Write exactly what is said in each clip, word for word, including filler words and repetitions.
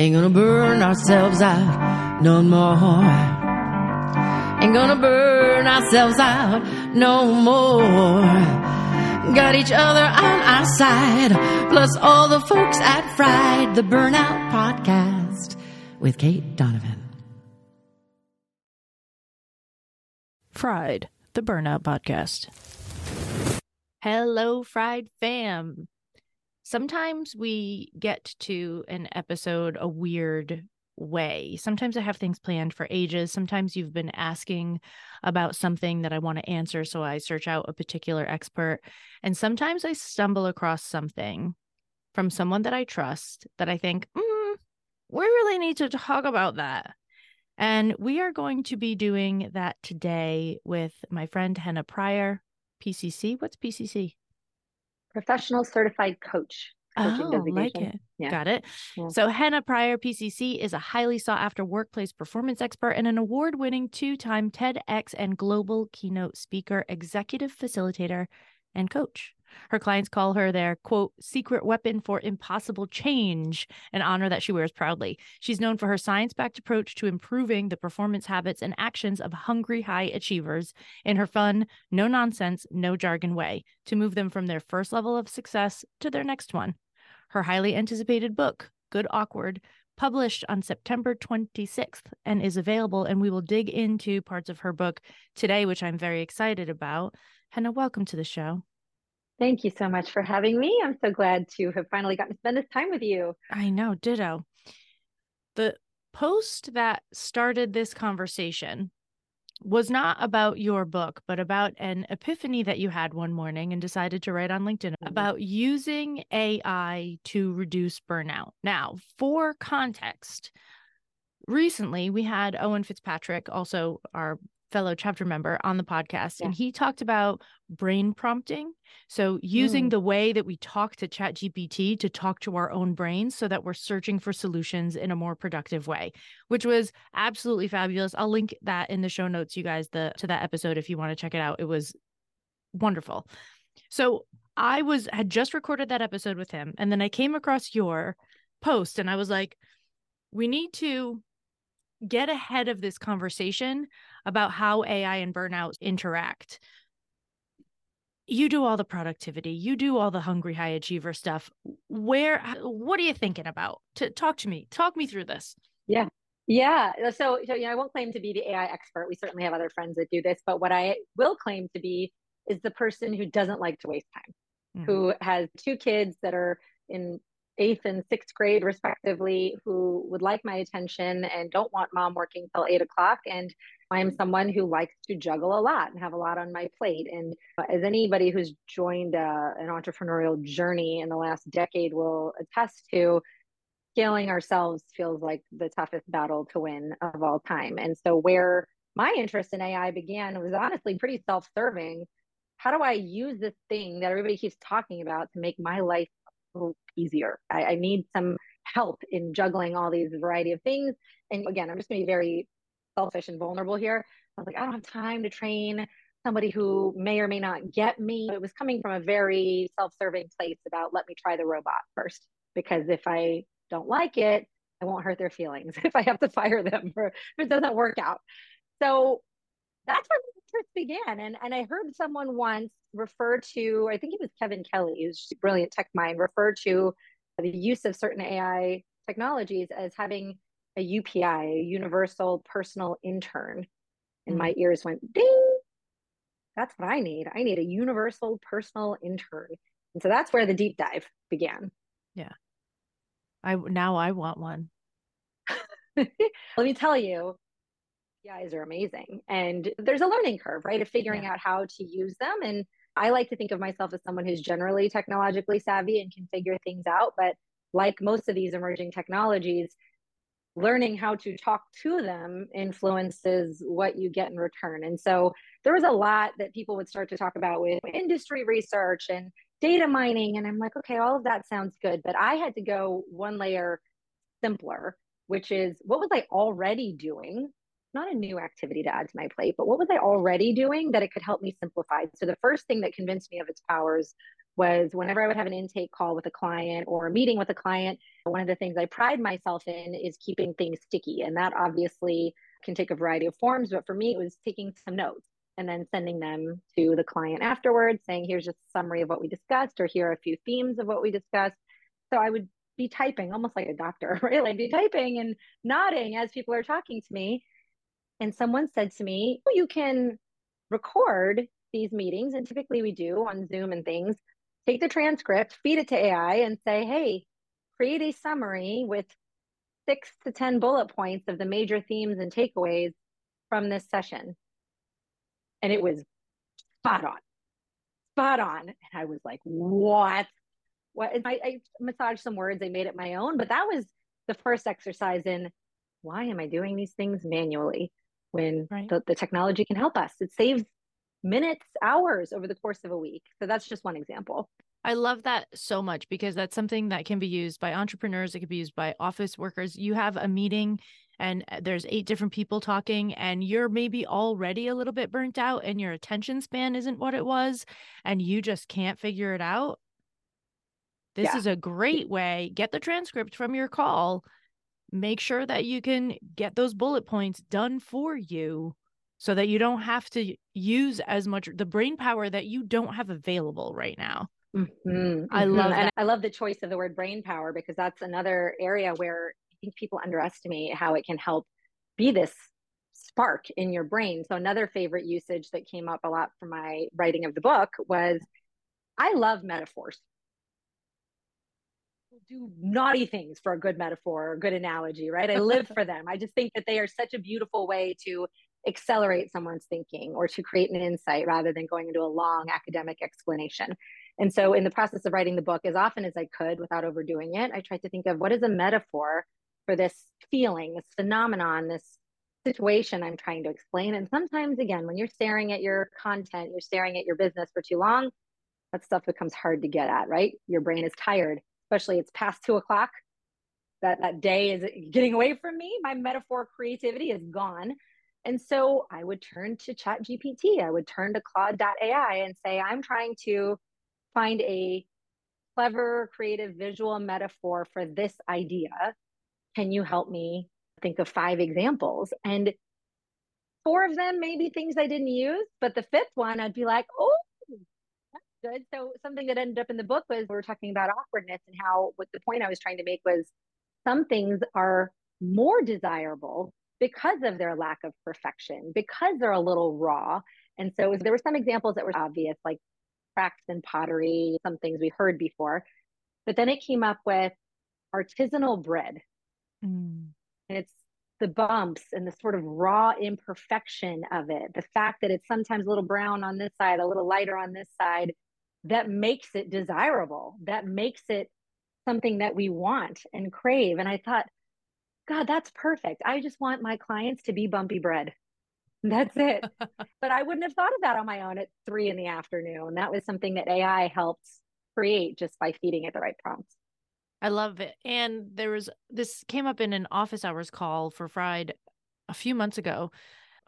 Ain't gonna burn ourselves out no more. Ain't gonna burn ourselves out no more. Got each other on our side, plus all the folks at Fried the Burnout Podcast with Kate Donovan. Fried the Burnout Podcast. Hello, Fried fam. Sometimes we get to an episode a weird way. Sometimes I have things planned for ages. Sometimes you've been asking about something that I want to answer, so I search out a particular expert. And sometimes I stumble across something from someone that I trust that I think, mm, we really need to talk about that. And we are going to be doing that today with my friend Henna Pryer, P C C. What's P C C? Professional Certified Coach. Oh, like it. Yeah. Got it. Yeah. So Henna Pryer, P C C, is a highly sought-after workplace performance expert and an award-winning two-time TEDx and global keynote speaker, executive facilitator, and coach. Her clients call her their, quote, secret weapon for impossible change, an honor that she wears proudly. She's known for her science-backed approach to improving the performance habits and actions of hungry high achievers in her fun, no-nonsense, no-jargon way to move them from their first level of success to their next one. Her highly anticipated book, Good Awkward, published on September twenty-sixth and is available, and we will dig into parts of her book today, which I'm very excited about. Henna, welcome to the show. Thank you so much for having me. I'm so glad to have finally gotten to spend this time with you. I know, ditto. The post that started this conversation was not about your book, but about an epiphany that you had one morning and decided to write on LinkedIn about using A I to reduce burnout. Now, for context, recently we had Owen Fitzpatrick, also our fellow chapter member, on the podcast, yeah. And he talked about brain prompting. So using mm. the way that we talk to ChatGPT to talk to our own brains so that we're searching for solutions in a more productive way, which was absolutely fabulous. I'll link that in the show notes, you guys, the to that episode if you want to check it out. It was wonderful. So I was had just recorded that episode with him, and then I came across your post and I was like, we need to get ahead of this conversation about how A I and burnout interact. You do all the productivity, you do all the hungry high achiever stuff. Where, what are you thinking about? To talk to me, talk me through this. Yeah. Yeah. So, so, you know, I won't claim to be the A I expert. We certainly have other friends that do this, but what I will claim to be is the person who doesn't like to waste time, mm-hmm. who has two kids that are in eighth and sixth grade respectively, who would like my attention and don't want mom working till eight o'clock. And I'm someone who likes to juggle a lot and have a lot on my plate. And as anybody who's joined a, an entrepreneurial journey in the last decade will attest to, scaling ourselves feels like the toughest battle to win of all time. And so where my interest in A I began was honestly pretty self-serving. How do I use this thing that everybody keeps talking about to make my life easier? I, I need some help in juggling all these variety of things. And again, I'm just going to be very selfish and vulnerable here. I was like, I don't have time to train somebody who may or may not get me. It was coming from a very self-serving place about, let me try the robot first, because if I don't like it, I won't hurt their feelings if I have to fire them or if it doesn't work out. So that's where my interest began. And, and I heard someone once refer to, I think it was Kevin Kelly, who's a brilliant tech mind, refer to the use of certain A I technologies as having a U P I, a universal personal intern. And mm-hmm. my ears went, ding, that's what I need. I need a universal personal intern. And so that's where the deep dive began. Yeah. I Now I want one. Let me tell you, A Is are amazing. And there's a learning curve, right? Of figuring yeah. out how to use them. And I like to think of myself as someone who's generally technologically savvy and can figure things out. But like most of these emerging technologies, learning how to talk to them influences what you get in return. And so there was a lot that people would start to talk about with industry research and data mining. And I'm like, okay, all of that sounds good. But I had to go one layer simpler, which is, what was I already doing? Not a new activity to add to my plate, but what was I already doing that it could help me simplify? So the first thing that convinced me of its powers was whenever I would have an intake call with a client or a meeting with a client, one of the things I pride myself in is keeping things sticky. And that obviously can take a variety of forms. But for me, it was taking some notes and then sending them to the client afterwards saying, here's just a summary of what we discussed, or here are a few themes of what we discussed. So I would be typing almost like a doctor, right? Like be typing and nodding as people are talking to me. And someone said to me, oh, you can record these meetings. And typically we do on Zoom and things, take the transcript, feed it to A I and say, hey, create a summary with six to ten bullet points of the major themes and takeaways from this session. And it was spot on, spot on. And I was like, what? What? I, I massaged some words, I made it my own, but that was the first exercise in why am I doing these things manually when right. the, the technology can help us? It saves minutes, hours over the course of a week. So that's just one example. I love that so much because that's something that can be used by entrepreneurs. It can be used by office workers. You have a meeting and there's eight different people talking and you're maybe already a little bit burnt out and your attention span isn't what it was and you just can't figure it out. This yeah. is a great way. Get the transcript from your call. Make sure that you can get those bullet points done for you so that you don't have to use as much the brain power that you don't have available right now. Mm-hmm. I love that. And I love the choice of the word brain power, because that's another area where I think people underestimate how it can help be this spark in your brain. So another favorite usage that came up a lot for my writing of the book was, I love metaphors. Do naughty things for a good metaphor or good analogy, right? I live for them. I just think that they are such a beautiful way to accelerate someone's thinking or to create an insight rather than going into a long academic explanation. And so in the process of writing the book, as often as I could without overdoing it, I tried to think of what is a metaphor for this feeling, this phenomenon, this situation I'm trying to explain. And sometimes, again, when you're staring at your content, you're staring at your business for too long, that stuff becomes hard to get at, right? Your brain is tired, especially it's past two o'clock. That, that day is getting away from me. My metaphor creativity is gone. And so I would turn to ChatGPT. I would turn to Claude dot A I and say, I'm trying to find a clever, creative, visual metaphor for this idea. Can you help me think of five examples? And four of them may be things I didn't use, but the fifth one, I'd be like, oh, that's good. So something that ended up in the book was we were talking about awkwardness and how what the point I was trying to make was some things are more desirable because of their lack of perfection, because they're a little raw. And so there were some examples that were obvious, like cracks in pottery, some things we heard before. But then it came up with artisanal bread. Mm. And it's the bumps and the sort of raw imperfection of it. The fact that it's sometimes a little brown on this side, a little lighter on this side, that makes it desirable. That makes it something that we want and crave. And I thought, God, that's perfect. I just want my clients to be bumpy bread. That's it. But I wouldn't have thought of that on my own at three in the afternoon. That was something that A I helped create just by feeding it the right prompts. I love it. And there was, this came up in an office hours call for Fried a few months ago.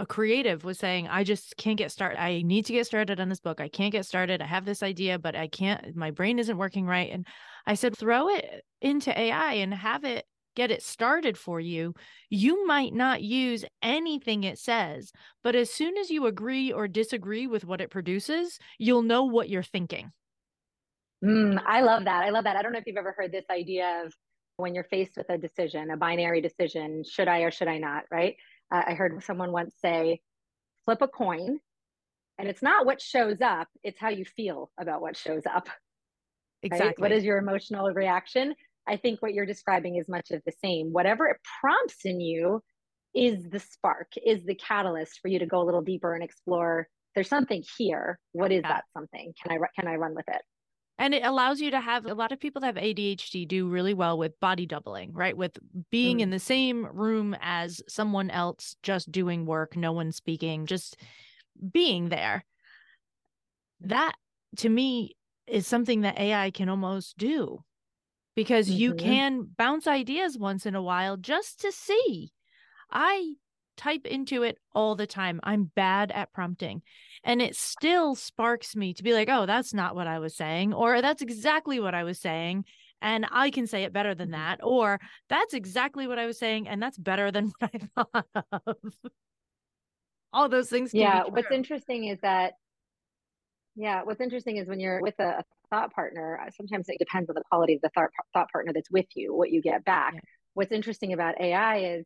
A creative was saying, I just can't get started. I need to get started on this book. I can't get started. I have this idea, but I can't, my brain isn't working right. And I said, throw it into A I and have it get it started for you. You might not use anything it says, but as soon as you agree or disagree with what it produces, you'll know what you're thinking. Mm, I love that. I love that. I don't know if you've ever heard this idea of when you're faced with a decision, a binary decision, should I or should I not, right? Uh, I heard someone once say, flip a coin, and it's not what shows up, it's how you feel about what shows up. Exactly. Right? What is your emotional reaction? I think what you're describing is much of the same. Whatever it prompts in you is the spark, is the catalyst for you to go a little deeper and explore. There's something here. What is that something? Can I, can I run with it? And it allows you to have, a lot of people that have A D H D do really well with body doubling, right? With being mm. in the same room as someone else, just doing work, no one speaking, just being there. That to me is something that A I can almost do. Because you mm-hmm. can bounce ideas once in a while just to see. I type into it all the time. I'm bad at prompting. And it still sparks me to be like, oh, that's not what I was saying, or that's exactly what I was saying, and I can say it better than that, or that's exactly what I was saying, and that's better than what I thought of. All those things. Yeah. What's interesting is that, yeah, what's interesting is when you're with a thought partner, sometimes it depends on the quality of the thought, thought partner that's with you, what you get back. Yeah. What's interesting about A I is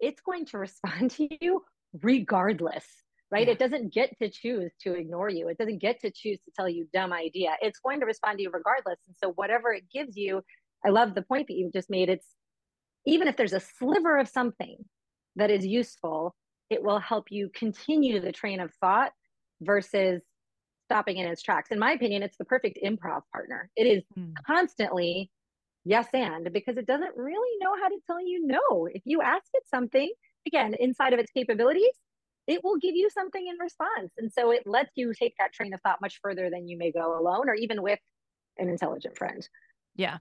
it's going to respond to you regardless, right? Yeah. It doesn't get to choose to ignore you. It doesn't get to choose to tell you dumb idea. It's going to respond to you regardless. And so whatever it gives you, I love the point that you just made. It's even if there's a sliver of something that is useful, it will help you continue the train of thought versus stopping in its tracks. In my opinion, it's the perfect improv partner. It is mm. constantly yes and, because it doesn't really know how to tell you no. If you ask it something, again, inside of its capabilities, it will give you something in response. And so it lets you take that train of thought much further than you may go alone or even with an intelligent friend. Yeah.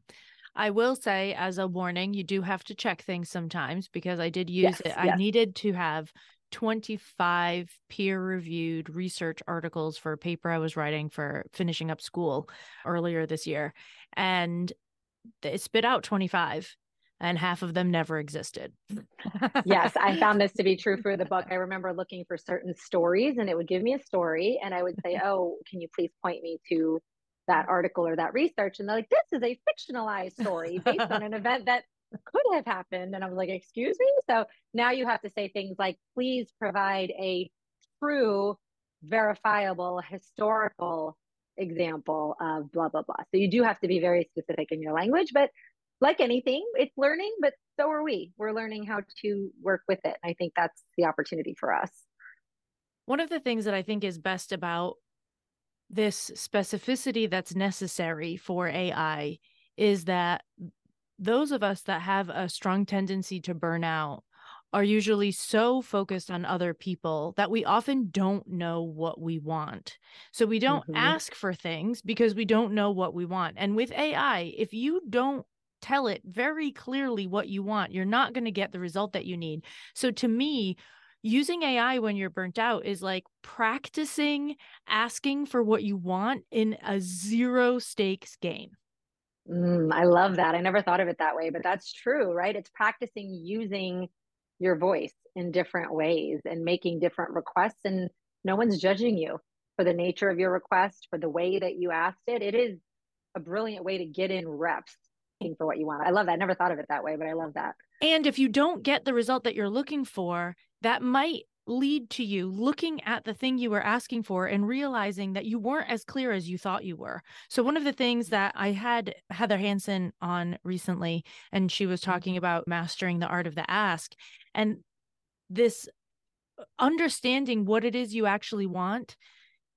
I will say, as a warning, you do have to check things sometimes, because I did use yes, it. Yes. I needed to have twenty-five peer-reviewed research articles for a paper I was writing for finishing up school earlier this year. And it spit out twenty-five. And half of them never existed. Yes, I found this to be true for the book. I remember looking for certain stories, and it would give me a story, and I would say, oh, can you please point me to that article or that research? And they're like, this is a fictionalized story based on an event that could have happened. And I was like, excuse me? So now you have to say things like, please provide a true, verifiable, historical example of blah, blah, blah. So you do have to be very specific in your language, but like anything, it's learning, but so are we. We're learning how to work with it. And I think that's the opportunity for us. One of the things that I think is best about this specificity that's necessary for A I is that those of us that have a strong tendency to burn out are usually so focused on other people that we often don't know what we want. So we don't mm-hmm. ask for things because we don't know what we want. And with A I, if you don't tell it very clearly what you want, you're not going to get the result that you need. So to me, using A I when you're burnt out is like practicing asking for what you want in a zero stakes game. Mm, I love that. I never thought of it that way, but that's true, right? It's practicing using your voice in different ways and making different requests, and no one's judging you for the nature of your request, for the way that you asked it. It is a brilliant way to get in reps for what you want. I love that. I never thought of it that way, but I love that. And if you don't get the result that you're looking for, that might lead to you looking at the thing you were asking for and realizing that you weren't as clear as you thought you were. So one of the things that I had Heather Hansen on recently, and she was talking about mastering the art of the ask, and this understanding what it is you actually want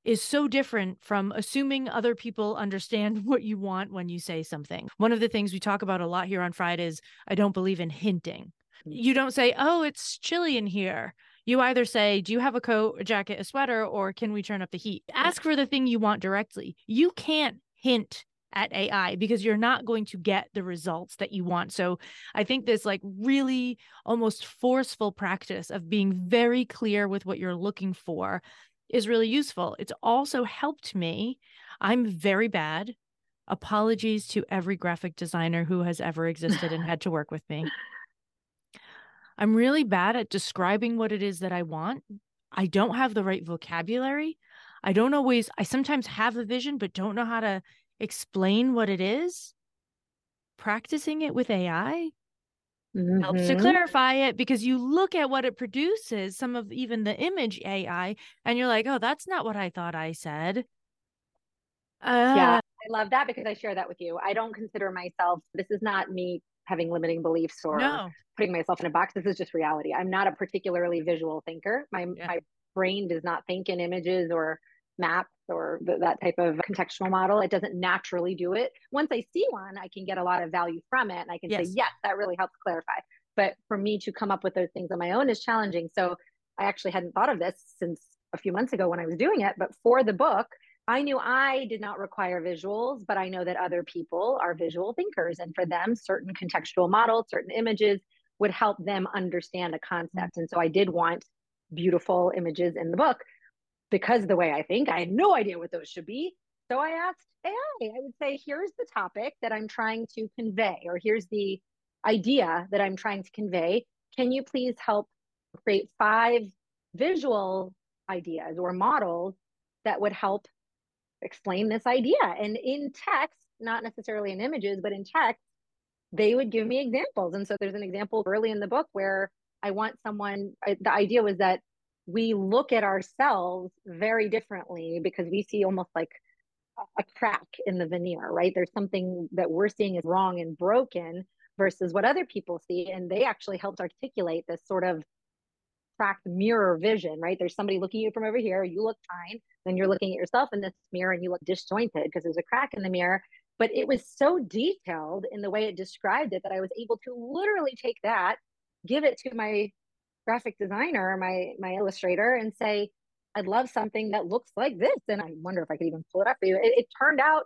is so different from assuming other people understand what you want when you say something. One of the things we talk about a lot here on Fried is I don't believe in hinting. You don't say, oh, it's chilly in here. You either say, do you have a coat, a jacket, a sweater, or can we turn up the heat? Ask for the thing you want directly. You can't hint at A I because you're not going to get the results that you want. So I think this like really almost forceful practice of being very clear with what you're looking for is really useful. It's also helped me. I'm very bad. Apologies to every graphic designer who has ever existed and had to work with me. I'm really bad at describing what it is that I want. I don't have the right vocabulary. I don't always, I sometimes have a vision, but don't know how to explain what it is. Practicing it with A I Mm-hmm. helps to clarify it, because you look at what it produces, some of even the image A I, and you're like, oh, that's not what I thought I said. Uh, yeah, I love that, because I share that with you. I don't consider myself, this is not me having limiting beliefs or no. putting myself in a box. This is just reality. I'm not a particularly visual thinker. My yeah. my brain does not think in images or maps or th- that type of contextual model. It doesn't naturally do it. Once I see one, I can get a lot of value from it. And I can yes. say, yes, that really helps clarify. But for me to come up with those things on my own is challenging. So I actually hadn't thought of this since a few months ago when I was doing it. But for the book, I knew I did not require visuals, but I know that other people are visual thinkers. And for them, certain contextual models, certain images would help them understand a concept. And so I did want beautiful images in the book because the way I think, I had no idea what those should be. So I asked A I, I would say, here's the topic that I'm trying to convey, or here's the idea that I'm trying to convey. Can you please help create five visual ideas or models that would help explain this idea? And in text, not necessarily in images, but in text, they would give me examples. And so there's an example early in the book where I want someone, the idea was that we look at ourselves very differently because we see almost like a crack in the veneer, right? There's something that we're seeing is wrong and broken versus what other people see. And they actually helped articulate this sort of cracked mirror vision, right? There's somebody looking at you from over here, you look fine, then you're looking at yourself in this mirror and you look disjointed because there's a crack in the mirror. But it was so detailed in the way it described it that I was able to literally take that, give it to my graphic designer, my, my illustrator, and say, I'd love something that looks like this. And I wonder if I could even pull it up for you. It, it turned out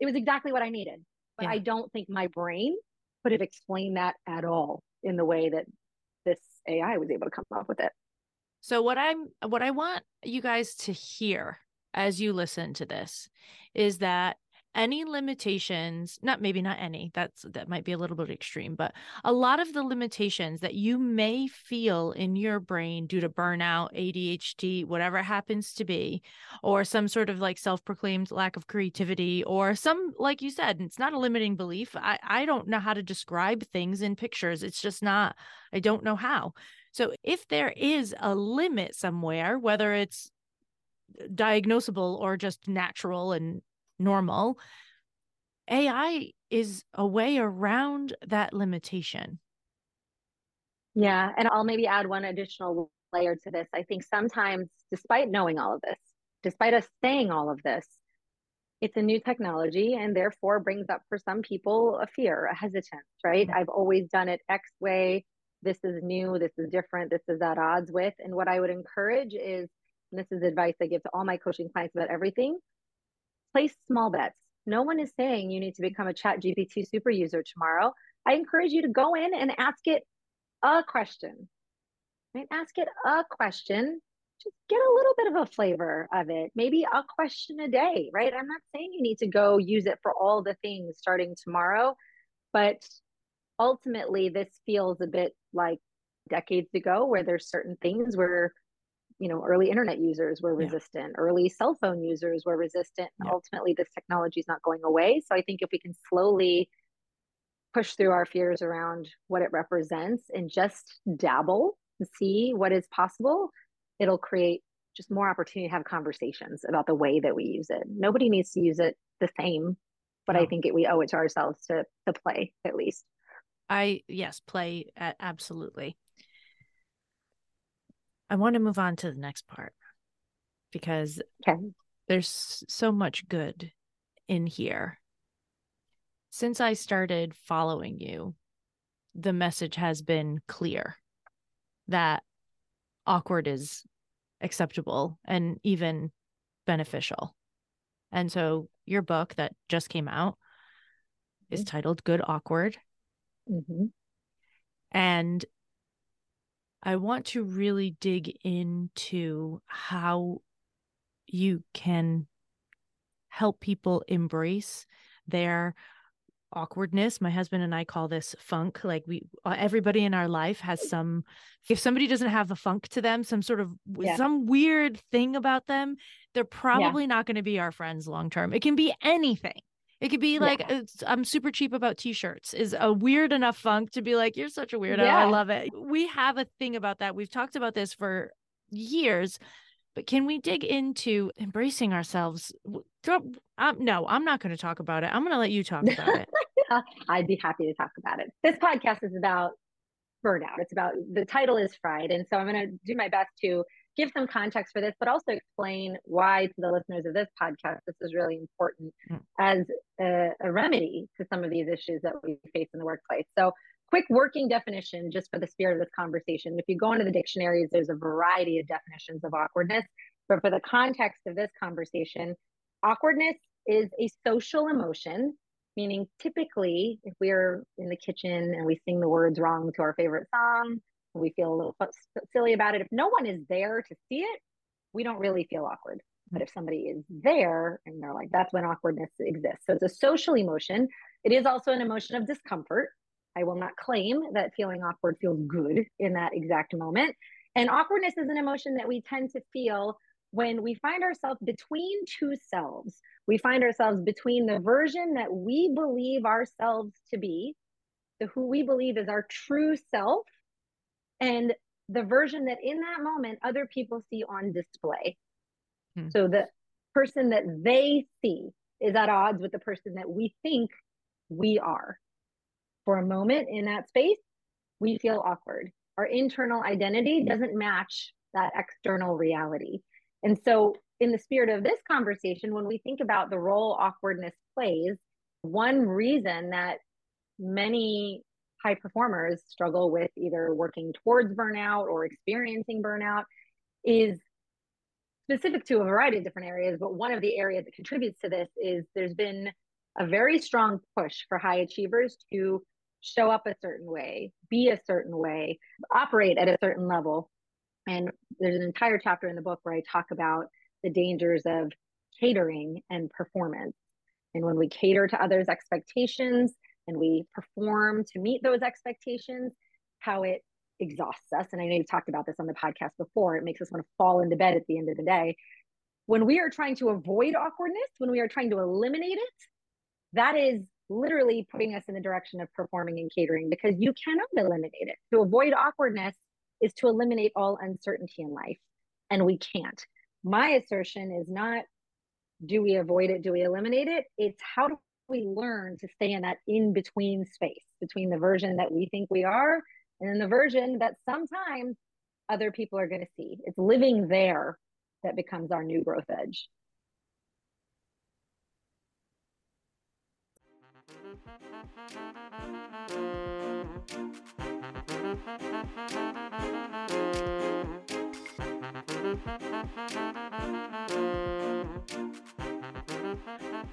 it was exactly what I needed, but yeah. I don't think my brain could have explained that at all in the way that this A I was able to come up with it. So what I'm, what I want you guys to hear as you listen to this is that any limitations, not maybe not any, that's, that might be a little bit extreme, but a lot of the limitations that you may feel in your brain due to burnout, A D H D, whatever it happens to be, or some sort of like self-proclaimed lack of creativity, or some, like you said, it's not a limiting belief. I, I don't know how to describe things in pictures. It's just not, I don't know how. So if there is a limit somewhere, whether it's diagnosable or just natural and normal, A I is a way around that limitation. Yeah. And I'll maybe add one additional layer to this. I think sometimes, despite knowing all of this, despite us saying all of this, it's a new technology and therefore brings up for some people a fear, a hesitance, right? Mm-hmm. I've always done it X way. This is new. This is different. This is at odds with. And what I would encourage is, and this is advice I give to all my coaching clients about everything, place small bets. No one is saying you need to become a Chat G P T super user tomorrow. I encourage you to go in and ask it a question. Right? Ask it a question. Just get a little bit of a flavor of it. Maybe a question a day, right? I'm not saying you need to go use it for all the things starting tomorrow, but ultimately this feels a bit like decades ago where there's certain things where you know, early internet users were resistant, yeah. Early cell phone users were resistant. Yeah. Ultimately, this technology is not going away. So I think if we can slowly push through our fears around what it represents and just dabble and see what is possible, it'll create just more opportunity to have conversations about the way that we use it. Nobody needs to use it the same, but yeah. I think it, we owe it to ourselves to, to play at least. I, yes, play. Uh, absolutely. I want to move on to the next part because okay. There's so much good in here. Since I started following you, the message has been clear that awkward is acceptable and even beneficial. And so your book that just came out mm-hmm. is titled Good Awkward. Mm-hmm. And I want to really dig into how you can help people embrace their awkwardness. My husband and I call this funk. Like we, everybody in our life has some, if somebody doesn't have a funk to them, some sort of, yeah. some weird thing about them, they're probably yeah. not going to be our friends long-term. It can be anything. It could be like, yeah. I'm super cheap about t-shirts is a weird enough funk to be like, you're such a weirdo. Yeah. I love it. We have a thing about that. We've talked about this for years, but can we dig into embracing ourselves? Um, no, I'm not going to talk about it. I'm going to let you talk about it. I'd be happy to talk about it. This podcast is about burnout. It's about, the title is Fried. And so I'm going to do my best to give some context for this, but also explain why to the listeners of this podcast, this is really important as a, a remedy to some of these issues that we face in the workplace. So quick working definition, just for the spirit of this conversation. If you go into the dictionaries, there's a variety of definitions of awkwardness, but for the context of this conversation, awkwardness is a social emotion meaning typically if we're in the kitchen and we sing the words wrong to our favorite song, we feel a little silly about it. If no one is there to see it, we don't really feel awkward. But if somebody is there and they're like, that's when awkwardness exists. So it's a social emotion. It is also an emotion of discomfort. I will not claim that feeling awkward feels good in that exact moment. And awkwardness is an emotion that we tend to feel when we find ourselves between two selves. We find ourselves between the version that we believe ourselves to be, the who we believe is our true self, and the version that in that moment other people see on display. Hmm. So the person that they see is at odds with the person that we think we are. For a moment in that space, we feel awkward. Our internal identity doesn't match that external reality. And so in the spirit of this conversation, when we think about the role awkwardness plays, one reason that many high performers struggle with either working towards burnout or experiencing burnout is specific to a variety of different areas. But one of the areas that contributes to this is there's been a very strong push for high achievers to show up a certain way, be a certain way, operate at a certain level. And there's an entire chapter in the book where I talk about the dangers of catering and performance. And when we cater to others' expectations and we perform to meet those expectations, how it exhausts us. And I know you've talked about this on the podcast before. It makes us want to fall into bed at the end of the day. When we are trying to avoid awkwardness, when we are trying to eliminate it, that is literally putting us in the direction of performing and catering, because you cannot eliminate it. To avoid awkwardness is to eliminate all uncertainty in life, and we can't. My assertion is not, do we avoid it, do we eliminate it? It's how do we learn to stay in that in-between space between the version that we think we are and then the version that sometimes other people are going to see. It's living there that becomes our new growth edge.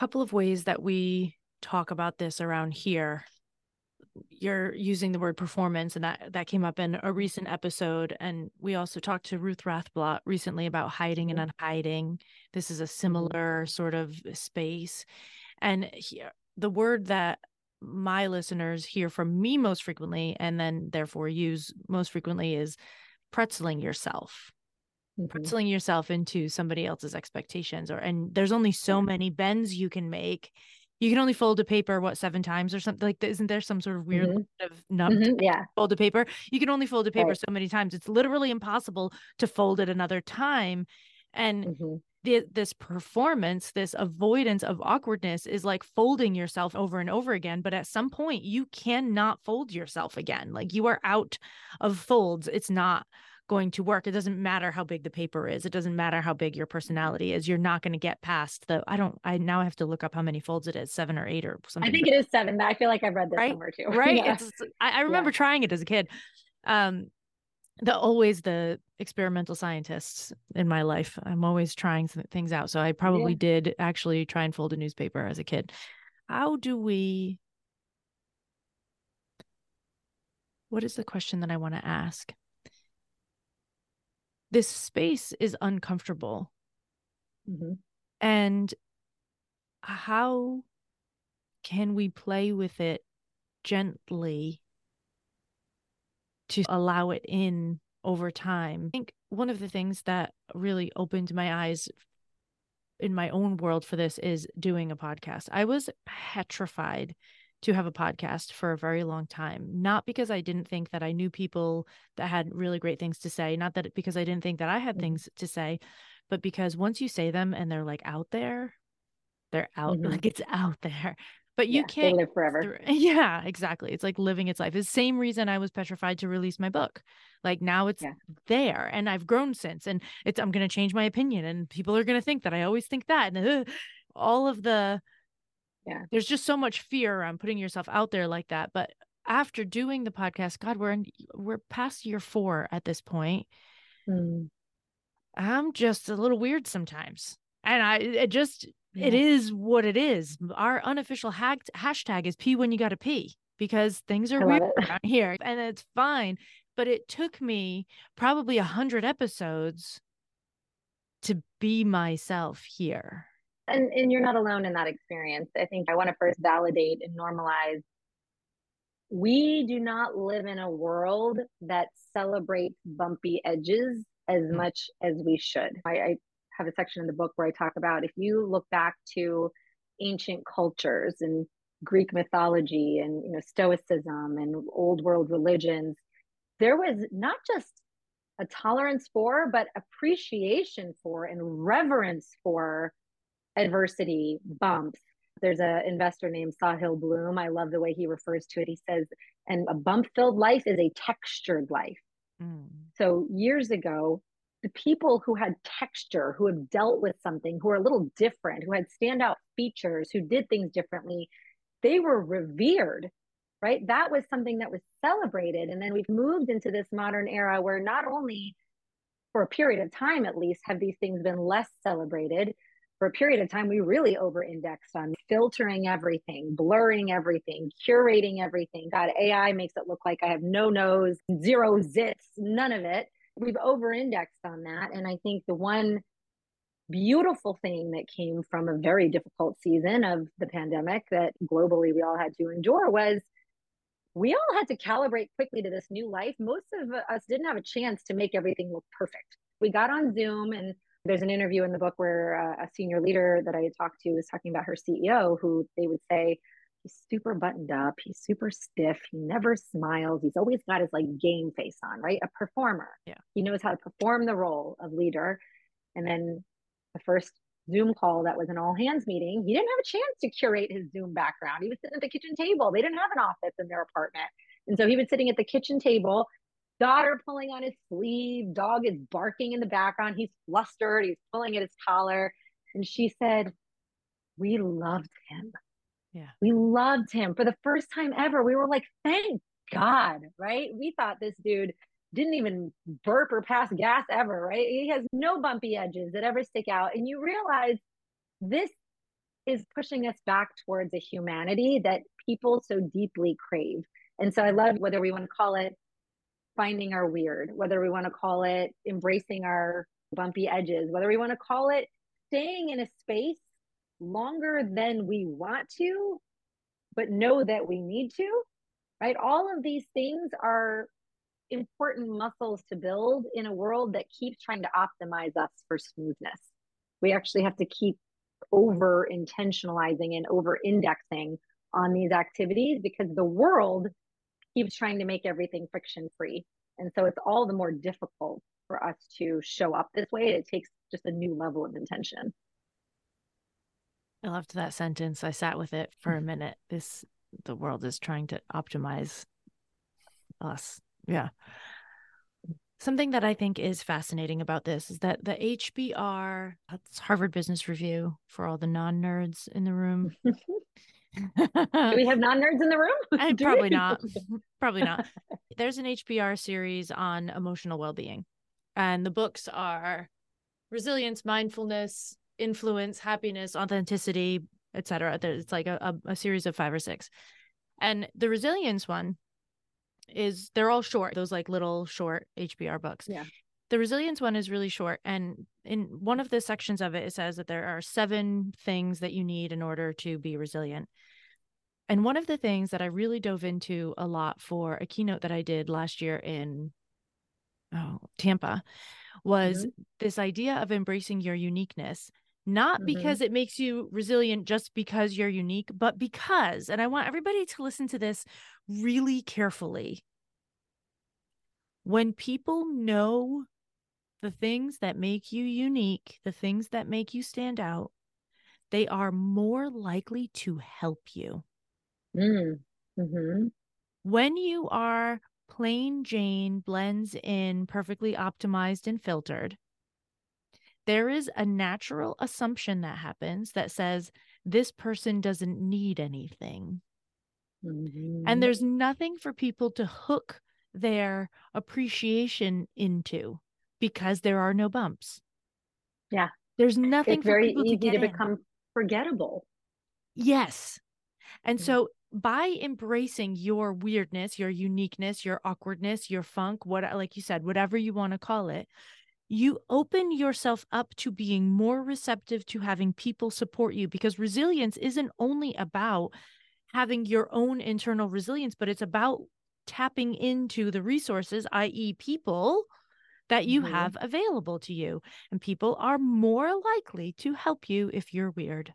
A couple of ways that we talk about this around here. You're using the word performance, and that, that came up in a recent episode. And we also talked to Ruth Rathblatt recently about hiding and unhiding. This is a similar sort of space. And here, the word that my listeners hear from me most frequently, and then therefore use most frequently, is pretzeling yourself. Mm-hmm. Pretzeling yourself into somebody else's expectations. Or, and there's only so many bends you can make. You can only fold a paper, what, seven times or something? Like, isn't there some sort of weird mm-hmm. sort of number? Mm-hmm. Yeah. Fold a paper. You can only fold a paper right. so many times. It's literally impossible to fold it another time. And mm-hmm. the, this performance, this avoidance of awkwardness is like folding yourself over and over again. But at some point, you cannot fold yourself again. Like, you are out of folds. It's not going to work. It doesn't matter how big the paper is. It doesn't matter how big your personality is. You're not going to get past the, I don't, I now have to look up how many folds it is, seven or eight or something. I think it is seven. I feel like I've read this right? somewhere too. Right. Yeah. It's, I, I remember yeah. trying it as a kid. Um, the always the experimental scientists in my life, I'm always trying some things out. So I probably yeah. did actually try and fold a newspaper as a kid. How do we, what is the question that I want to ask? This space is uncomfortable. Mm-hmm. And how can we play with it gently to allow it in over time? I think one of the things that really opened my eyes in my own world for this is doing a podcast. I was petrified to have a podcast for a very long time, not because I didn't think that I knew people that had really great things to say, not that because I didn't think that I had things to say, but because once you say them and they're like out there, they're out, mm-hmm. like it's out there, but you yeah, can't live forever. Yeah, exactly. It's like living its life. It's the same reason I was petrified to release my book. Like now it's yeah. there, and I've grown since, and it's, I'm going to change my opinion, and people are going to think that I always think that, and uh, all of the, yeah, there's just so much fear around putting yourself out there like that. But after doing the podcast, God, we're in, we're past year four at this point. Mm. I'm just a little weird sometimes. And I, it just, yeah. it is what it is. Our unofficial ha- hashtag is pee when you got to pee, because things are weird around here, and it's fine. But it took me probably a hundred episodes to be myself here. And and you're not alone in that experience. I think I want to first validate and normalize. We do not live in a world that celebrates bumpy edges as much as we should. I, I have a section in the book where I talk about if you look back to ancient cultures and Greek mythology and you know Stoicism and old world religions, there was not just a tolerance for, but appreciation for and reverence for adversity, bumps. There's an investor named Sahil Bloom. I love the way he refers to it. He says, and a bump-filled life is a textured life. Mm. So years ago, the people who had texture, who have dealt with something, who are a little different, who had standout features, who did things differently, they were revered, right? That was something that was celebrated. And then we've moved into this modern era where not only for a period of time, at least, have these things been less celebrated. For a period of time, we really over-indexed on filtering everything, blurring everything, curating everything. God, A I makes it look like I have no nose, zero zits, none of it. We've over-indexed on that. And I think the one beautiful thing that came from a very difficult season of the pandemic that globally we all had to endure was we all had to calibrate quickly to this new life. Most of us didn't have a chance to make everything look perfect. We got on Zoom, and there's an interview in the book where uh, a senior leader that I had talked to was talking about her C E O, who they would say, he's super buttoned up, he's super stiff, he never smiles, he's always got his like game face on, right? A performer. Yeah. He knows how to perform the role of leader. And then the first Zoom call that was an all hands meeting, he didn't have a chance to curate his Zoom background. He was sitting at the kitchen table. They didn't have an office in their apartment. And so he was sitting at the kitchen table, daughter pulling on his sleeve, dog is barking in the background, he's flustered, he's pulling at his collar. And she said, we loved him. Yeah. We loved him. For the first time ever, we were like, thank God, right? We thought this dude didn't even burp or pass gas ever, right? He has no bumpy edges that ever stick out. And you realize this is pushing us back towards a humanity that people so deeply crave. And so I love, whether we want to call it finding our weird, whether we want to call it embracing our bumpy edges, whether we want to call it staying in a space longer than we want to, but know that we need to, right? All of these things are important muscles to build in a world that keeps trying to optimize us for smoothness. We actually have to keep over intentionalizing and over indexing on these activities because the world keeps trying to make everything friction free. And so it's all the more difficult for us to show up this way. It takes just a new level of intention. I loved that sentence. I sat with it for a minute. This, the world is trying to optimize us. Yeah. Something that I think is fascinating about this is that the H B R, that's Harvard Business Review for all the non-nerds in the room. Do we have non-nerds in the room? I, probably not. Probably not. There's an H B R series on emotional well-being, and the books are Resilience, Mindfulness, Influence, Happiness, Authenticity, et cetera. It's like a, a, a series of five or six. And the Resilience one is, they're all short, those like little short H B R books. Yeah. The resilience one is really short. And in one of the sections of it, it says that there are seven things that you need in order to be resilient. And one of the things that I really dove into a lot for a keynote that I did last year in oh, Tampa was mm-hmm. this idea of embracing your uniqueness, not mm-hmm. because it makes you resilient just because you're unique, but because, and I want everybody to listen to this really carefully. When people know the things that make you unique, the things that make you stand out, they are more likely to help you. Mm-hmm. When you are plain Jane, blends in, perfectly optimized and filtered, there is a natural assumption that happens that says, this person doesn't need anything. Mm-hmm. And there's nothing for people to hook their appreciation into, because there are no bumps. Yeah. There's nothing. It's very easy to become forgettable. Yes. And mm-hmm. so by embracing your weirdness, your uniqueness, your awkwardness, your funk, what, like you said, whatever you want to call it, you open yourself up to being more receptive to having people support you, because resilience isn't only about having your own internal resilience, but it's about tapping into the resources, that is people, that you mm-hmm. have available to you. And people are more likely to help you if you're weird.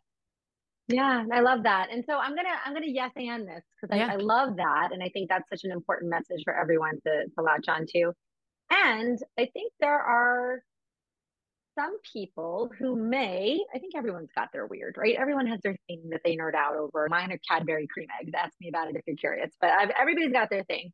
Yeah, I love that. And so I'm going to, I'm going to yes and this, because yeah. I, I love that. And I think that's such an important message for everyone to, to latch onto. And I think there are some people who may, I think everyone's got their weird, right? Everyone has their thing that they nerd out over. Mine are Cadbury cream eggs. Ask me about it if you're curious, but I've, everybody's got their thing.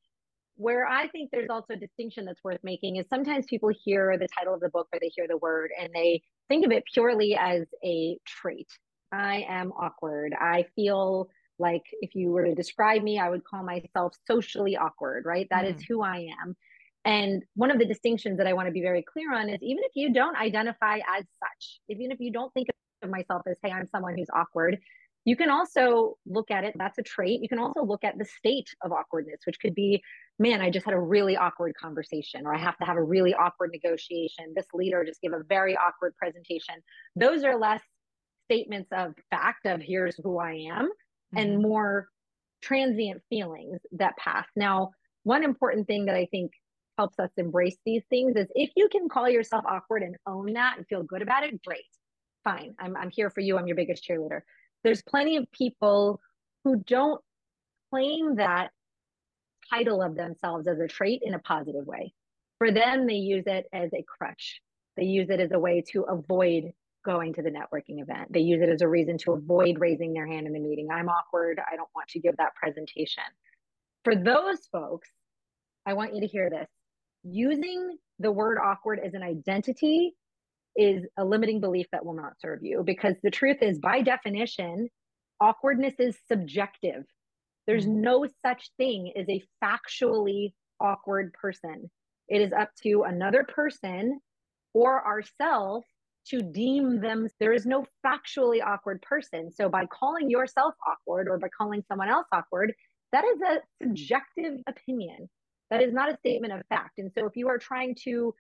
Where I think there's also a distinction that's worth making is sometimes people hear the title of the book or they hear the word and they think of it purely as a trait. I am awkward. I feel like if you were to describe me, I would call myself socially awkward, right? That mm. is who I am. And one of the distinctions that I want to be very clear on is, even if you don't identify as such, even if you don't think of myself as, hey, I'm someone who's awkward, you can also look at it. That's a trait. You can also look at the state of awkwardness, which could be, man, I just had a really awkward conversation, or I have to have a really awkward negotiation. This leader just gave a very awkward presentation. Those are less statements of fact of here's who I am, mm-hmm. and more transient feelings that pass. Now, one important thing that I think helps us embrace these things is, if you can call yourself awkward and own that and feel good about it, great, fine. I'm I'm here for you. I'm your biggest cheerleader. There's plenty of people who don't claim that title of themselves as a trait in a positive way. For them, they use it as a crutch. They use it as a way to avoid going to the networking event. They use it as a reason to avoid raising their hand in the meeting. I'm awkward. I don't want to give that presentation. For those folks, I want you to hear this. Using the word awkward as an identity is a limiting belief that will not serve you, because the truth is, by definition, awkwardness is subjective. There's no such thing as a factually awkward person. It is up to another person or ourselves to deem them. There is no factually awkward person. So by calling yourself awkward or by calling someone else awkward, that is a subjective opinion. That is not a statement of fact. And so if you are trying to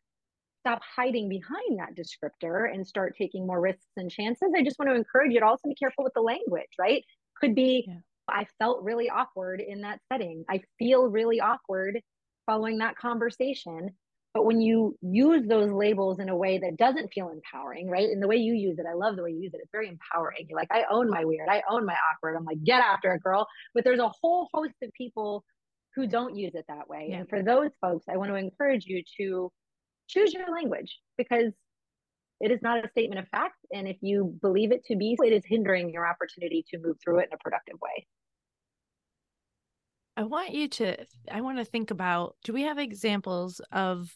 stop hiding behind that descriptor and start taking more risks and chances, I just want to encourage you to also be careful with the language, right? Could be, yeah. I felt really awkward in that setting. I feel really awkward following that conversation. But when you use those labels in a way that doesn't feel empowering, right? And the way you use it, I love the way you use it. It's very empowering. You're like, I own my weird. I own my awkward. I'm like, get after it, girl. But there's a whole host of people who don't use it that way. Yeah. And for those folks, I want to encourage you to choose your language, because it is not a statement of fact. And if you believe it to be, it is hindering your opportunity to move through it in a productive way. I want you to, I want to think about, do we have examples of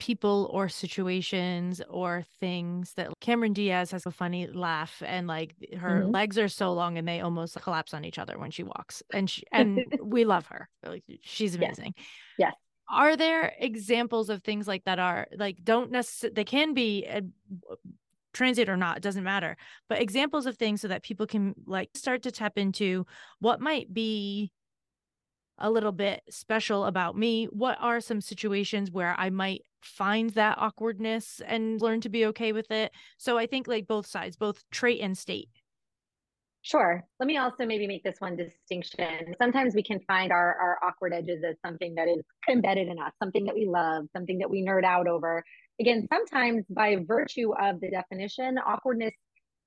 people or situations or things that Cameron Diaz has a funny laugh, and like her mm-hmm. legs are so long and they almost collapse on each other when she walks, and she, and we love her. She's amazing. Yes. Yeah. Yeah. Are there examples of things like that are like, don't necessarily, they can be a, transit or not, it doesn't matter, but examples of things so that people can like start to tap into what might be a little bit special about me? What are some situations where I might find that awkwardness and learn to be okay with it? So I think like both sides, both trait and state. Sure. Let me also maybe make this one distinction. Sometimes we can find our, our awkward edges as something that is embedded in us, something that we love, something that we nerd out over. Again, sometimes by virtue of the definition, awkwardness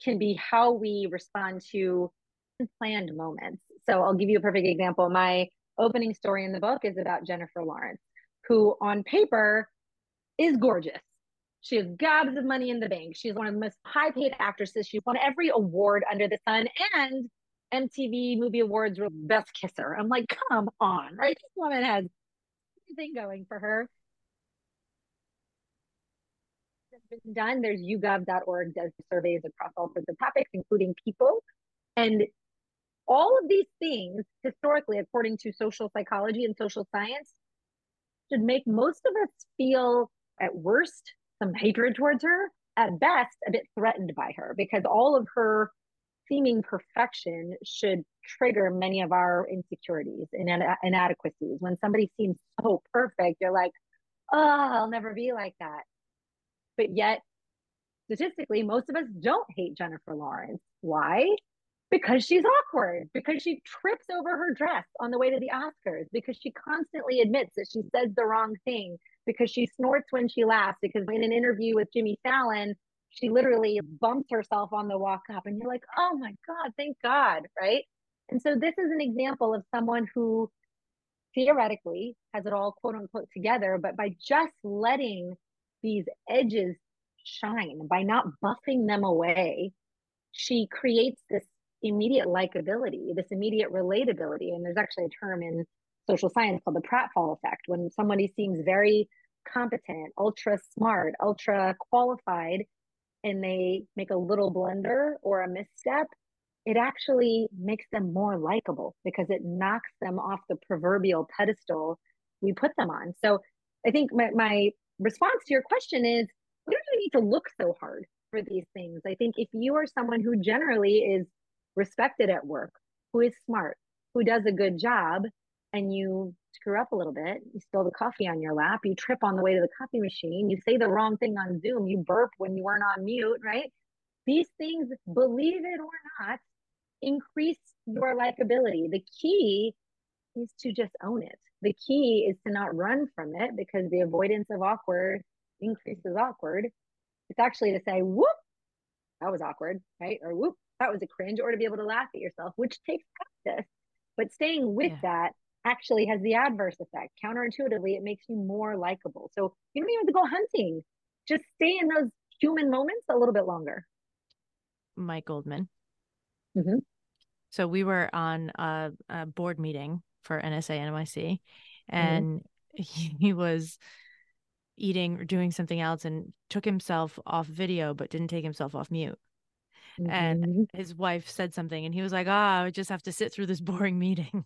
can be how we respond to unplanned moments. So I'll give you a perfect example. My opening story in the book is about Jennifer Lawrence, who on paper is gorgeous. She has gobs of money in the bank. She's one of the most high-paid actresses. She's won every award under the sun, and M T V Movie Awards were best kisser. I'm like, come on, right? This woman has everything going for her. It's been done. There's u gov dot org does surveys across all sorts of topics, including people. And all of these things, historically, according to social psychology and social science, should make most of us feel, at worst, some hatred towards her, at best, a bit threatened by her, because all of her seeming perfection should trigger many of our insecurities and in- inadequacies. When somebody seems so perfect, you're like, oh, I'll never be like that. But yet, statistically, most of us don't hate Jennifer Lawrence. Why? Because she's awkward, because she trips over her dress on the way to the Oscars, because she constantly admits that she says the wrong thing, because she snorts when she laughs, because in an interview with Jimmy Fallon, she literally bumps herself on the walk up and you're like, oh my God, thank God, right? And so this is an example of someone who theoretically has it all quote unquote together, but by just letting these edges shine, by not buffing them away, she creates this immediate likability, this immediate relatability. And there's actually a term in social science called the pratfall effect. When somebody seems very competent, ultra smart, ultra qualified, and they make a little blunder or a misstep, it actually makes them more likable because it knocks them off the proverbial pedestal we put them on. So I think my, my response to your question is, we don't even need to look so hard for these things. I think if you are someone who generally is respected at work, who is smart, who does a good job, and you screw up a little bit, you spill the coffee on your lap, you trip on the way to the coffee machine, you say the wrong thing on Zoom, you burp when you weren't on mute, right? These things, believe it or not, increase your likability. The key is to just own it. The key is to not run from it, because the avoidance of awkward increases awkward. It's actually to say, whoop, that was awkward, right? Or whoop, that was a cringe, or to be able to laugh at yourself, which takes practice. But staying with yeah. that actually has the adverse effect. Counterintuitively, it makes you more likable. So you don't even have to go hunting. Just stay in those human moments a little bit longer. Mike Goldman. Mm-hmm. So we were on a, a board meeting for N S A N Y C, and mm-hmm. he, he was eating or doing something else and took himself off video, but didn't take himself off mute. Mm-hmm. And his wife said something, and he was like, oh, I would just have to sit through this boring meeting.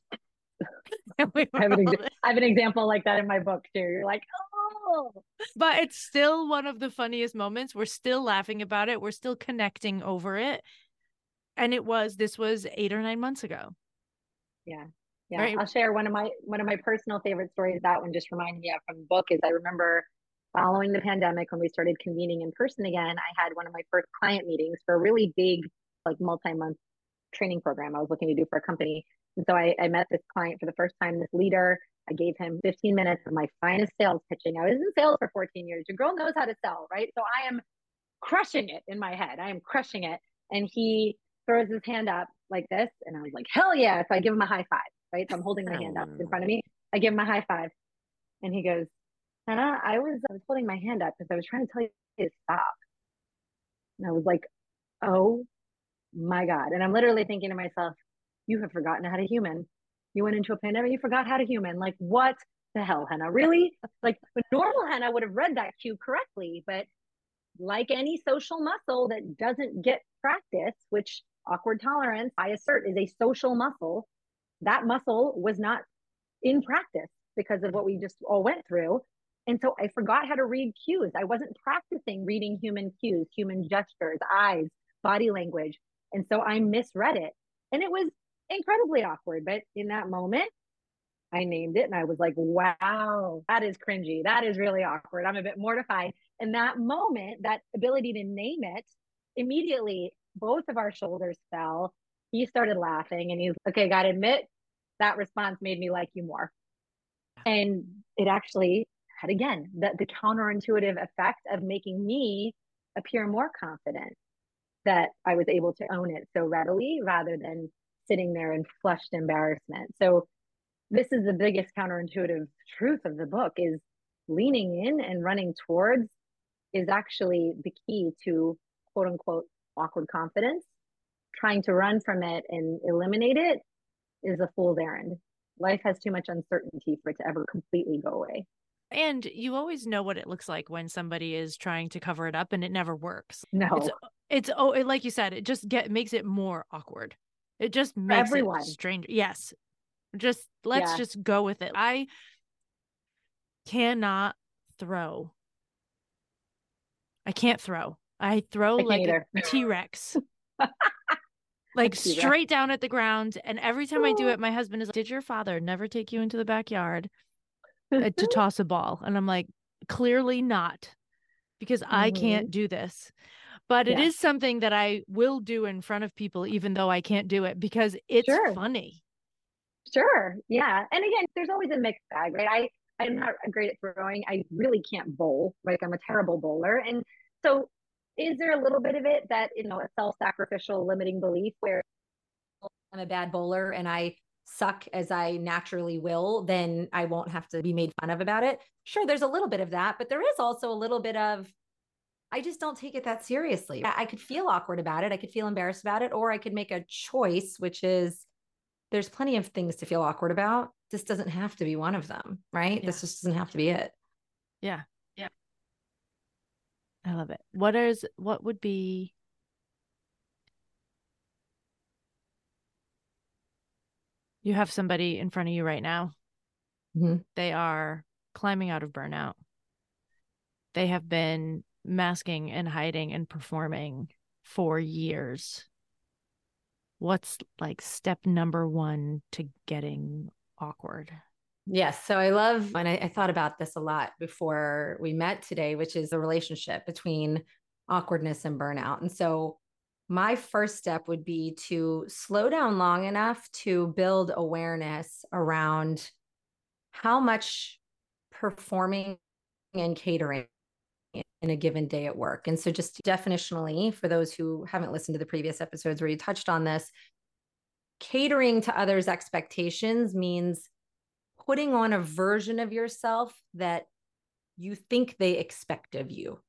we I, have an exa- I have an example like that in my book too. You're like, oh, but it's still one of the funniest moments. We're still laughing about it. We're still connecting over it. And it was, this was eight or nine months ago. Yeah. Yeah. Right? I'll share one of my, one of my personal favorite stories. That one just reminded me of from the book is I remember following the pandemic, when we started convening in person again, I had one of my first client meetings for a really big, like multi-month training program I was looking to do for a company. And so I, I met this client for the first time, this leader. I gave him fifteen minutes of my finest sales pitching. I was in sales for fourteen years. Your girl knows how to sell, right? So I am crushing it in my head. I am crushing it. And he throws his hand up like this. And I was like, hell yeah. So I give him a high five, right? So I'm holding my hand up in front of me. I give him a high five. And he goes, Henna, I was, I was holding my hand up because I was trying to tell you to stop. And I was like, oh my God. And I'm literally thinking to myself, you have forgotten how to human. You went into a pandemic, you forgot how to human. Like, what the hell, Henna? Really? Like, a normal Henna would have read that cue correctly. But like any social muscle that doesn't get practice, which awkward tolerance, I assert, is a social muscle, that muscle was not in practice because of what we just all went through. And so I forgot how to read cues. I wasn't practicing reading human cues, human gestures, eyes, body language. And so I misread it. And it was incredibly awkward. But in that moment, I named it and I was like, wow, that is cringy. That is really awkward. I'm a bit mortified. And that moment, that ability to name it, immediately both of our shoulders fell. He started laughing and he's like, okay, gotta admit, that response made me like you more. And it actually had, again, that the counterintuitive effect of making me appear more confident, that I was able to own it so readily rather than sitting there in flushed embarrassment. So this is the biggest counterintuitive truth of the book, is leaning in and running towards is actually the key to quote unquote awkward confidence. Trying to run from it and eliminate it is a fool's errand. Life has too much uncertainty for it to ever completely go away. And you always know what it looks like when somebody is trying to cover it up and it never works. No. It's, it's oh, it, like you said, it just get makes it more awkward. It just makes everyone. It strange. Yes. Just let's yeah. just go with it. I cannot throw. I can't throw. I throw I like a T-Rex. Like straight down at the ground. And every time oh. I do it, my husband is like, did your father never take you into the backyard to toss a ball? And I'm like, clearly not, because mm-hmm. I can't do this. But yeah. it is something that I will do in front of people, even though I can't do it, because it's sure. funny. Sure. Yeah. And again, there's always a mixed bag, right? I, I'm not great at throwing. I really can't bowl. Like I'm a terrible bowler. And so is there a little bit of it that, you know, a self-sacrificial limiting belief where I'm a bad bowler and I suck as I naturally will, then I won't have to be made fun of about it? Sure, there's a little bit of that, but there is also a little bit of, I just don't take it that seriously. I could feel awkward about it. I could feel embarrassed about it, or I could make a choice, which is there's plenty of things to feel awkward about. This doesn't have to be one of them, right? Yeah. This just doesn't have to be it. Yeah. I love it. What is, what would be, you have somebody in front of you right now. Mm-hmm. They are climbing out of burnout. They have been masking and hiding and performing for years. What's like step number one to getting awkward? Yes. So I love, and I, I thought about this a lot before we met today, which is the relationship between awkwardness and burnout. And so my first step would be to slow down long enough to build awareness around how much performing and catering in a given day at work. And so just definitionally, for those who haven't listened to the previous episodes where you touched on this, catering to others' expectations means putting on a version of yourself that you think they expect of you,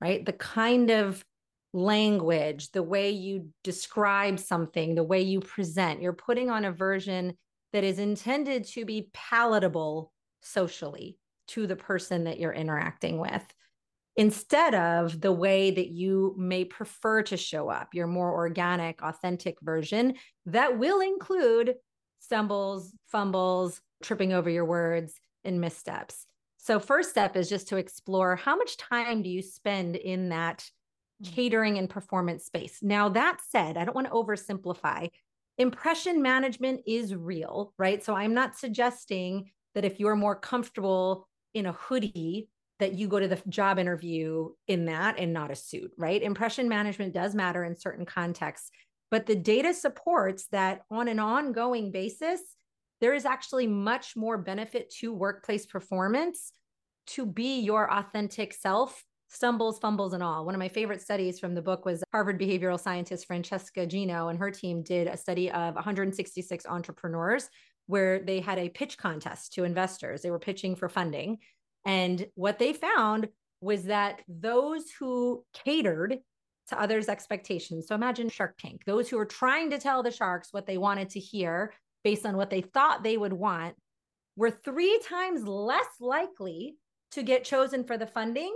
right? The kind of language, the way you describe something, the way you present, you're putting on a version that is intended to be palatable socially to the person that you're interacting with, instead of the way that you may prefer to show up, your more organic, authentic version that will include stumbles, fumbles, tripping over your words, and missteps. So first step is just to explore how much time do you spend in that catering and performance space. Now, that said, I don't want to oversimplify. Impression management is real, right? So I'm not suggesting that if you're more comfortable in a hoodie, that you go to the job interview in that and not a suit, right? Impression management does matter in certain contexts, but the data supports that on an ongoing basis, there is actually much more benefit to workplace performance to be your authentic self, stumbles, fumbles, and all. One of my favorite studies from the book was Harvard behavioral scientist Francesca Gino, and her team did a study of one hundred sixty-six entrepreneurs where they had a pitch contest to investors. They were pitching for funding. And what they found was that those who catered to others' expectations, so imagine Shark Tank, those who were trying to tell the sharks what they wanted to hear based on what they thought they would want, were three times less likely to get chosen for the funding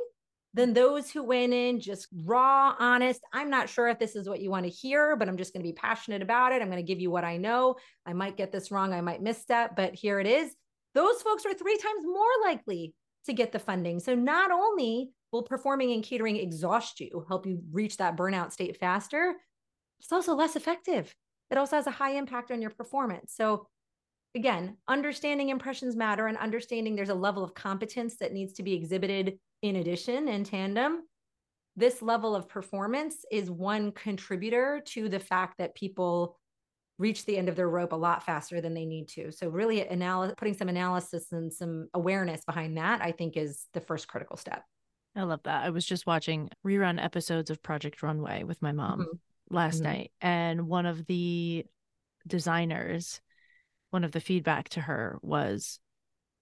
than those who went in just raw, honest. I'm not sure if this is what you want to hear, but I'm just going to be passionate about it. I'm going to give you what I know. I might get this wrong. I might misstep, but here it is. Those folks were three times more likely to get the funding. So not only will performing and catering exhaust you, help you reach that burnout state faster, it's also less effective. It also has a high impact on your performance. So again, understanding impressions matter and understanding there's a level of competence that needs to be exhibited in addition, in tandem. This level of performance is one contributor to the fact that people reach the end of their rope a lot faster than they need to. So really analy- putting some analysis and some awareness behind that, I think, is the first critical step. I love that. I was just watching rerun episodes of Project Runway with my mom mm-hmm. last mm-hmm. night. And one of the designers, one of the feedback to her was,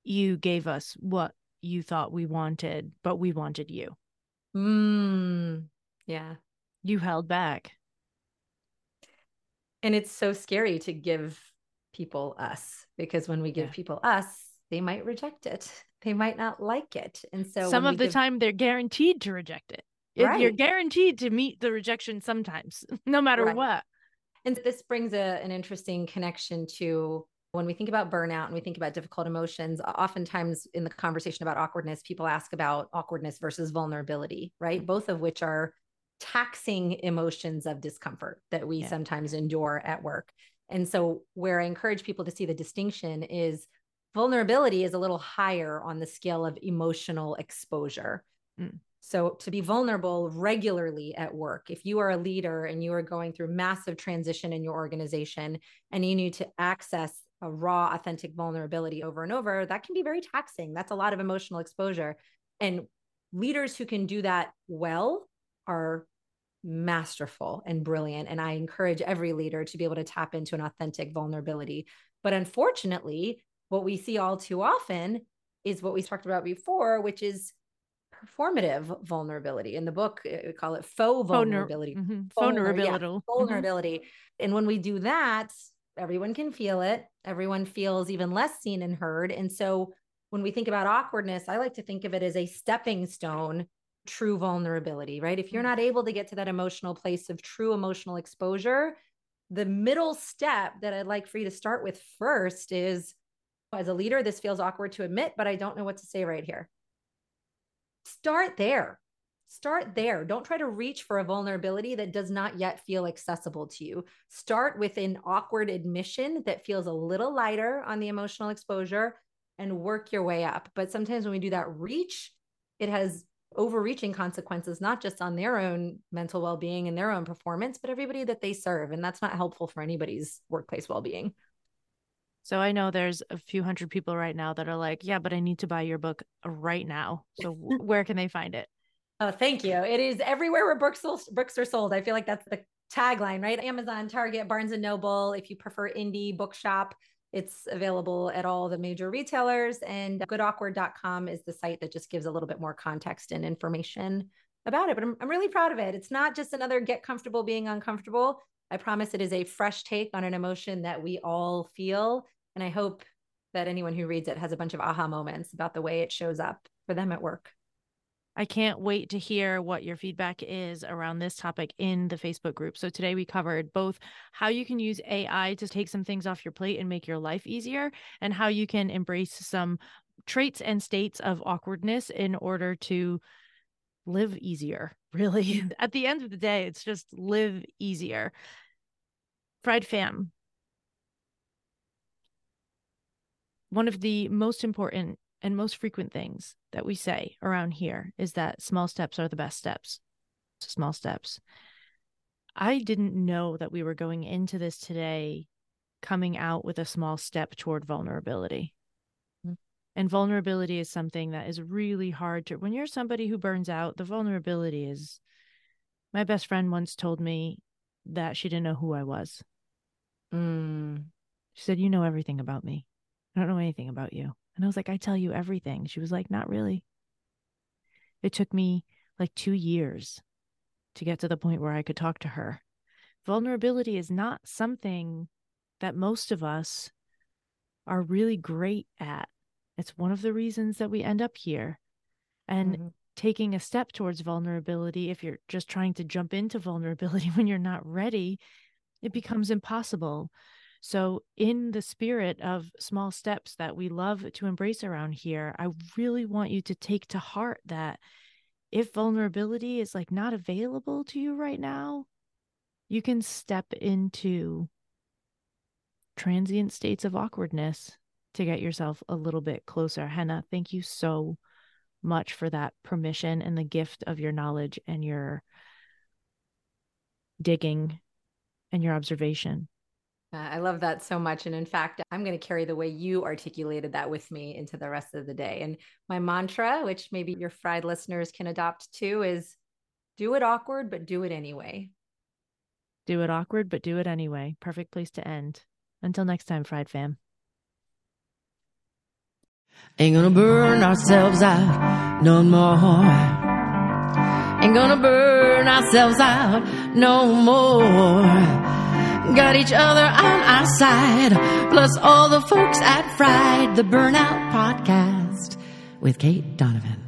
you gave us what you thought we wanted, but we wanted you. Mm, yeah. You held back. And it's so scary to give people us, because when we give yeah. people us, they might reject it. They might not like it. And so some of the give... time they're guaranteed to reject it. Right. You're guaranteed to meet the rejection sometimes, no matter right. what. And this brings a, an interesting connection to when we think about burnout and we think about difficult emotions. Oftentimes in the conversation about awkwardness, people ask about awkwardness versus vulnerability, right? Both of which are taxing emotions of discomfort that we yeah. sometimes endure at work. And so where I encourage people to see the distinction is vulnerability is a little higher on the scale of emotional exposure. Mm. So to be vulnerable regularly at work, if you are a leader and you are going through massive transition in your organization and you need to access a raw, authentic vulnerability over and over, that can be very taxing. That's a lot of emotional exposure. And leaders who can do that well are masterful and brilliant. And I encourage every leader to be able to tap into an authentic vulnerability. But unfortunately, what we see all too often is what we talked about before, which is performative vulnerability. In the book, we call it faux vulnerability. Mm-hmm. Vulnerability. Vulnerability. Yeah, vulnerability. Mm-hmm. And when we do that, everyone can feel it. Everyone feels even less seen and heard. And so when we think about awkwardness, I like to think of it as a stepping stone, true vulnerability, right? If you're not able to get to that emotional place of true emotional exposure, the middle step that I'd like for you to start with first is, as a leader, this feels awkward to admit, but I don't know what to say right here. Start there. Start there. Don't try to reach for a vulnerability that does not yet feel accessible to you. Start with an awkward admission that feels a little lighter on the emotional exposure and work your way up. But sometimes when we do that reach, it has overreaching consequences, not just on their own mental well-being and their own performance, but everybody that they serve. And that's not helpful for anybody's workplace well-being. So I know there's a few hundred people right now that are like, yeah, but I need to buy your book right now. So where can they find it? Oh, thank you. It is everywhere where books, books are sold. I feel like that's the tagline, right? Amazon, Target, Barnes and Noble. If you prefer indie bookshop, it's available at all the major retailers. And good awkward dot com is the site that just gives a little bit more context and information about it. But I'm, I'm really proud of it. It's not just another get comfortable being uncomfortable. I promise it is a fresh take on an emotion that we all feel. And I hope that anyone who reads it has a bunch of aha moments about the way it shows up for them at work. I can't wait to hear what your feedback is around this topic in the Facebook group. So today we covered both how you can use A I to take some things off your plate and make your life easier, and how you can embrace some traits and states of awkwardness in order to live easier, really. At the end of the day, it's just live easier. Fried fam. One of the most important and most frequent things that we say around here is that small steps are the best steps. Small steps. I didn't know that we were going into this today coming out with a small step toward vulnerability. Mm-hmm. And vulnerability is something that is really hard to, when you're somebody who burns out, the vulnerability is, my best friend once told me that she didn't know who I was. Mm. She said, you know everything about me. I don't know anything about you. And I was like, I tell you everything. She was like, not really. It took me like two years to get to the point where I could talk to her. Vulnerability is not something that most of us are really great at. It's one of the reasons that we end up here. And mm-hmm. taking a step towards vulnerability, if you're just trying to jump into vulnerability when you're not ready, it becomes impossible. So in the spirit of small steps that we love to embrace around here, I really want you to take to heart that if vulnerability is like not available to you right now, you can step into transient states of awkwardness to get yourself a little bit closer. Henna, thank you so much for that permission and the gift of your knowledge and your digging and your observation. Uh, I love that so much. And in fact, I'm going to carry the way you articulated that with me into the rest of the day. And my mantra, which maybe your fried listeners can adopt too, is do it awkward, but do it anyway. Do it awkward, but do it anyway. Perfect place to end. Until next time, fried fam. Ain't gonna burn ourselves out no more. Ain't gonna burn ourselves out no more. Got each other on our side, plus all the folks at Fried the Burnout Podcast with Kate Donovan.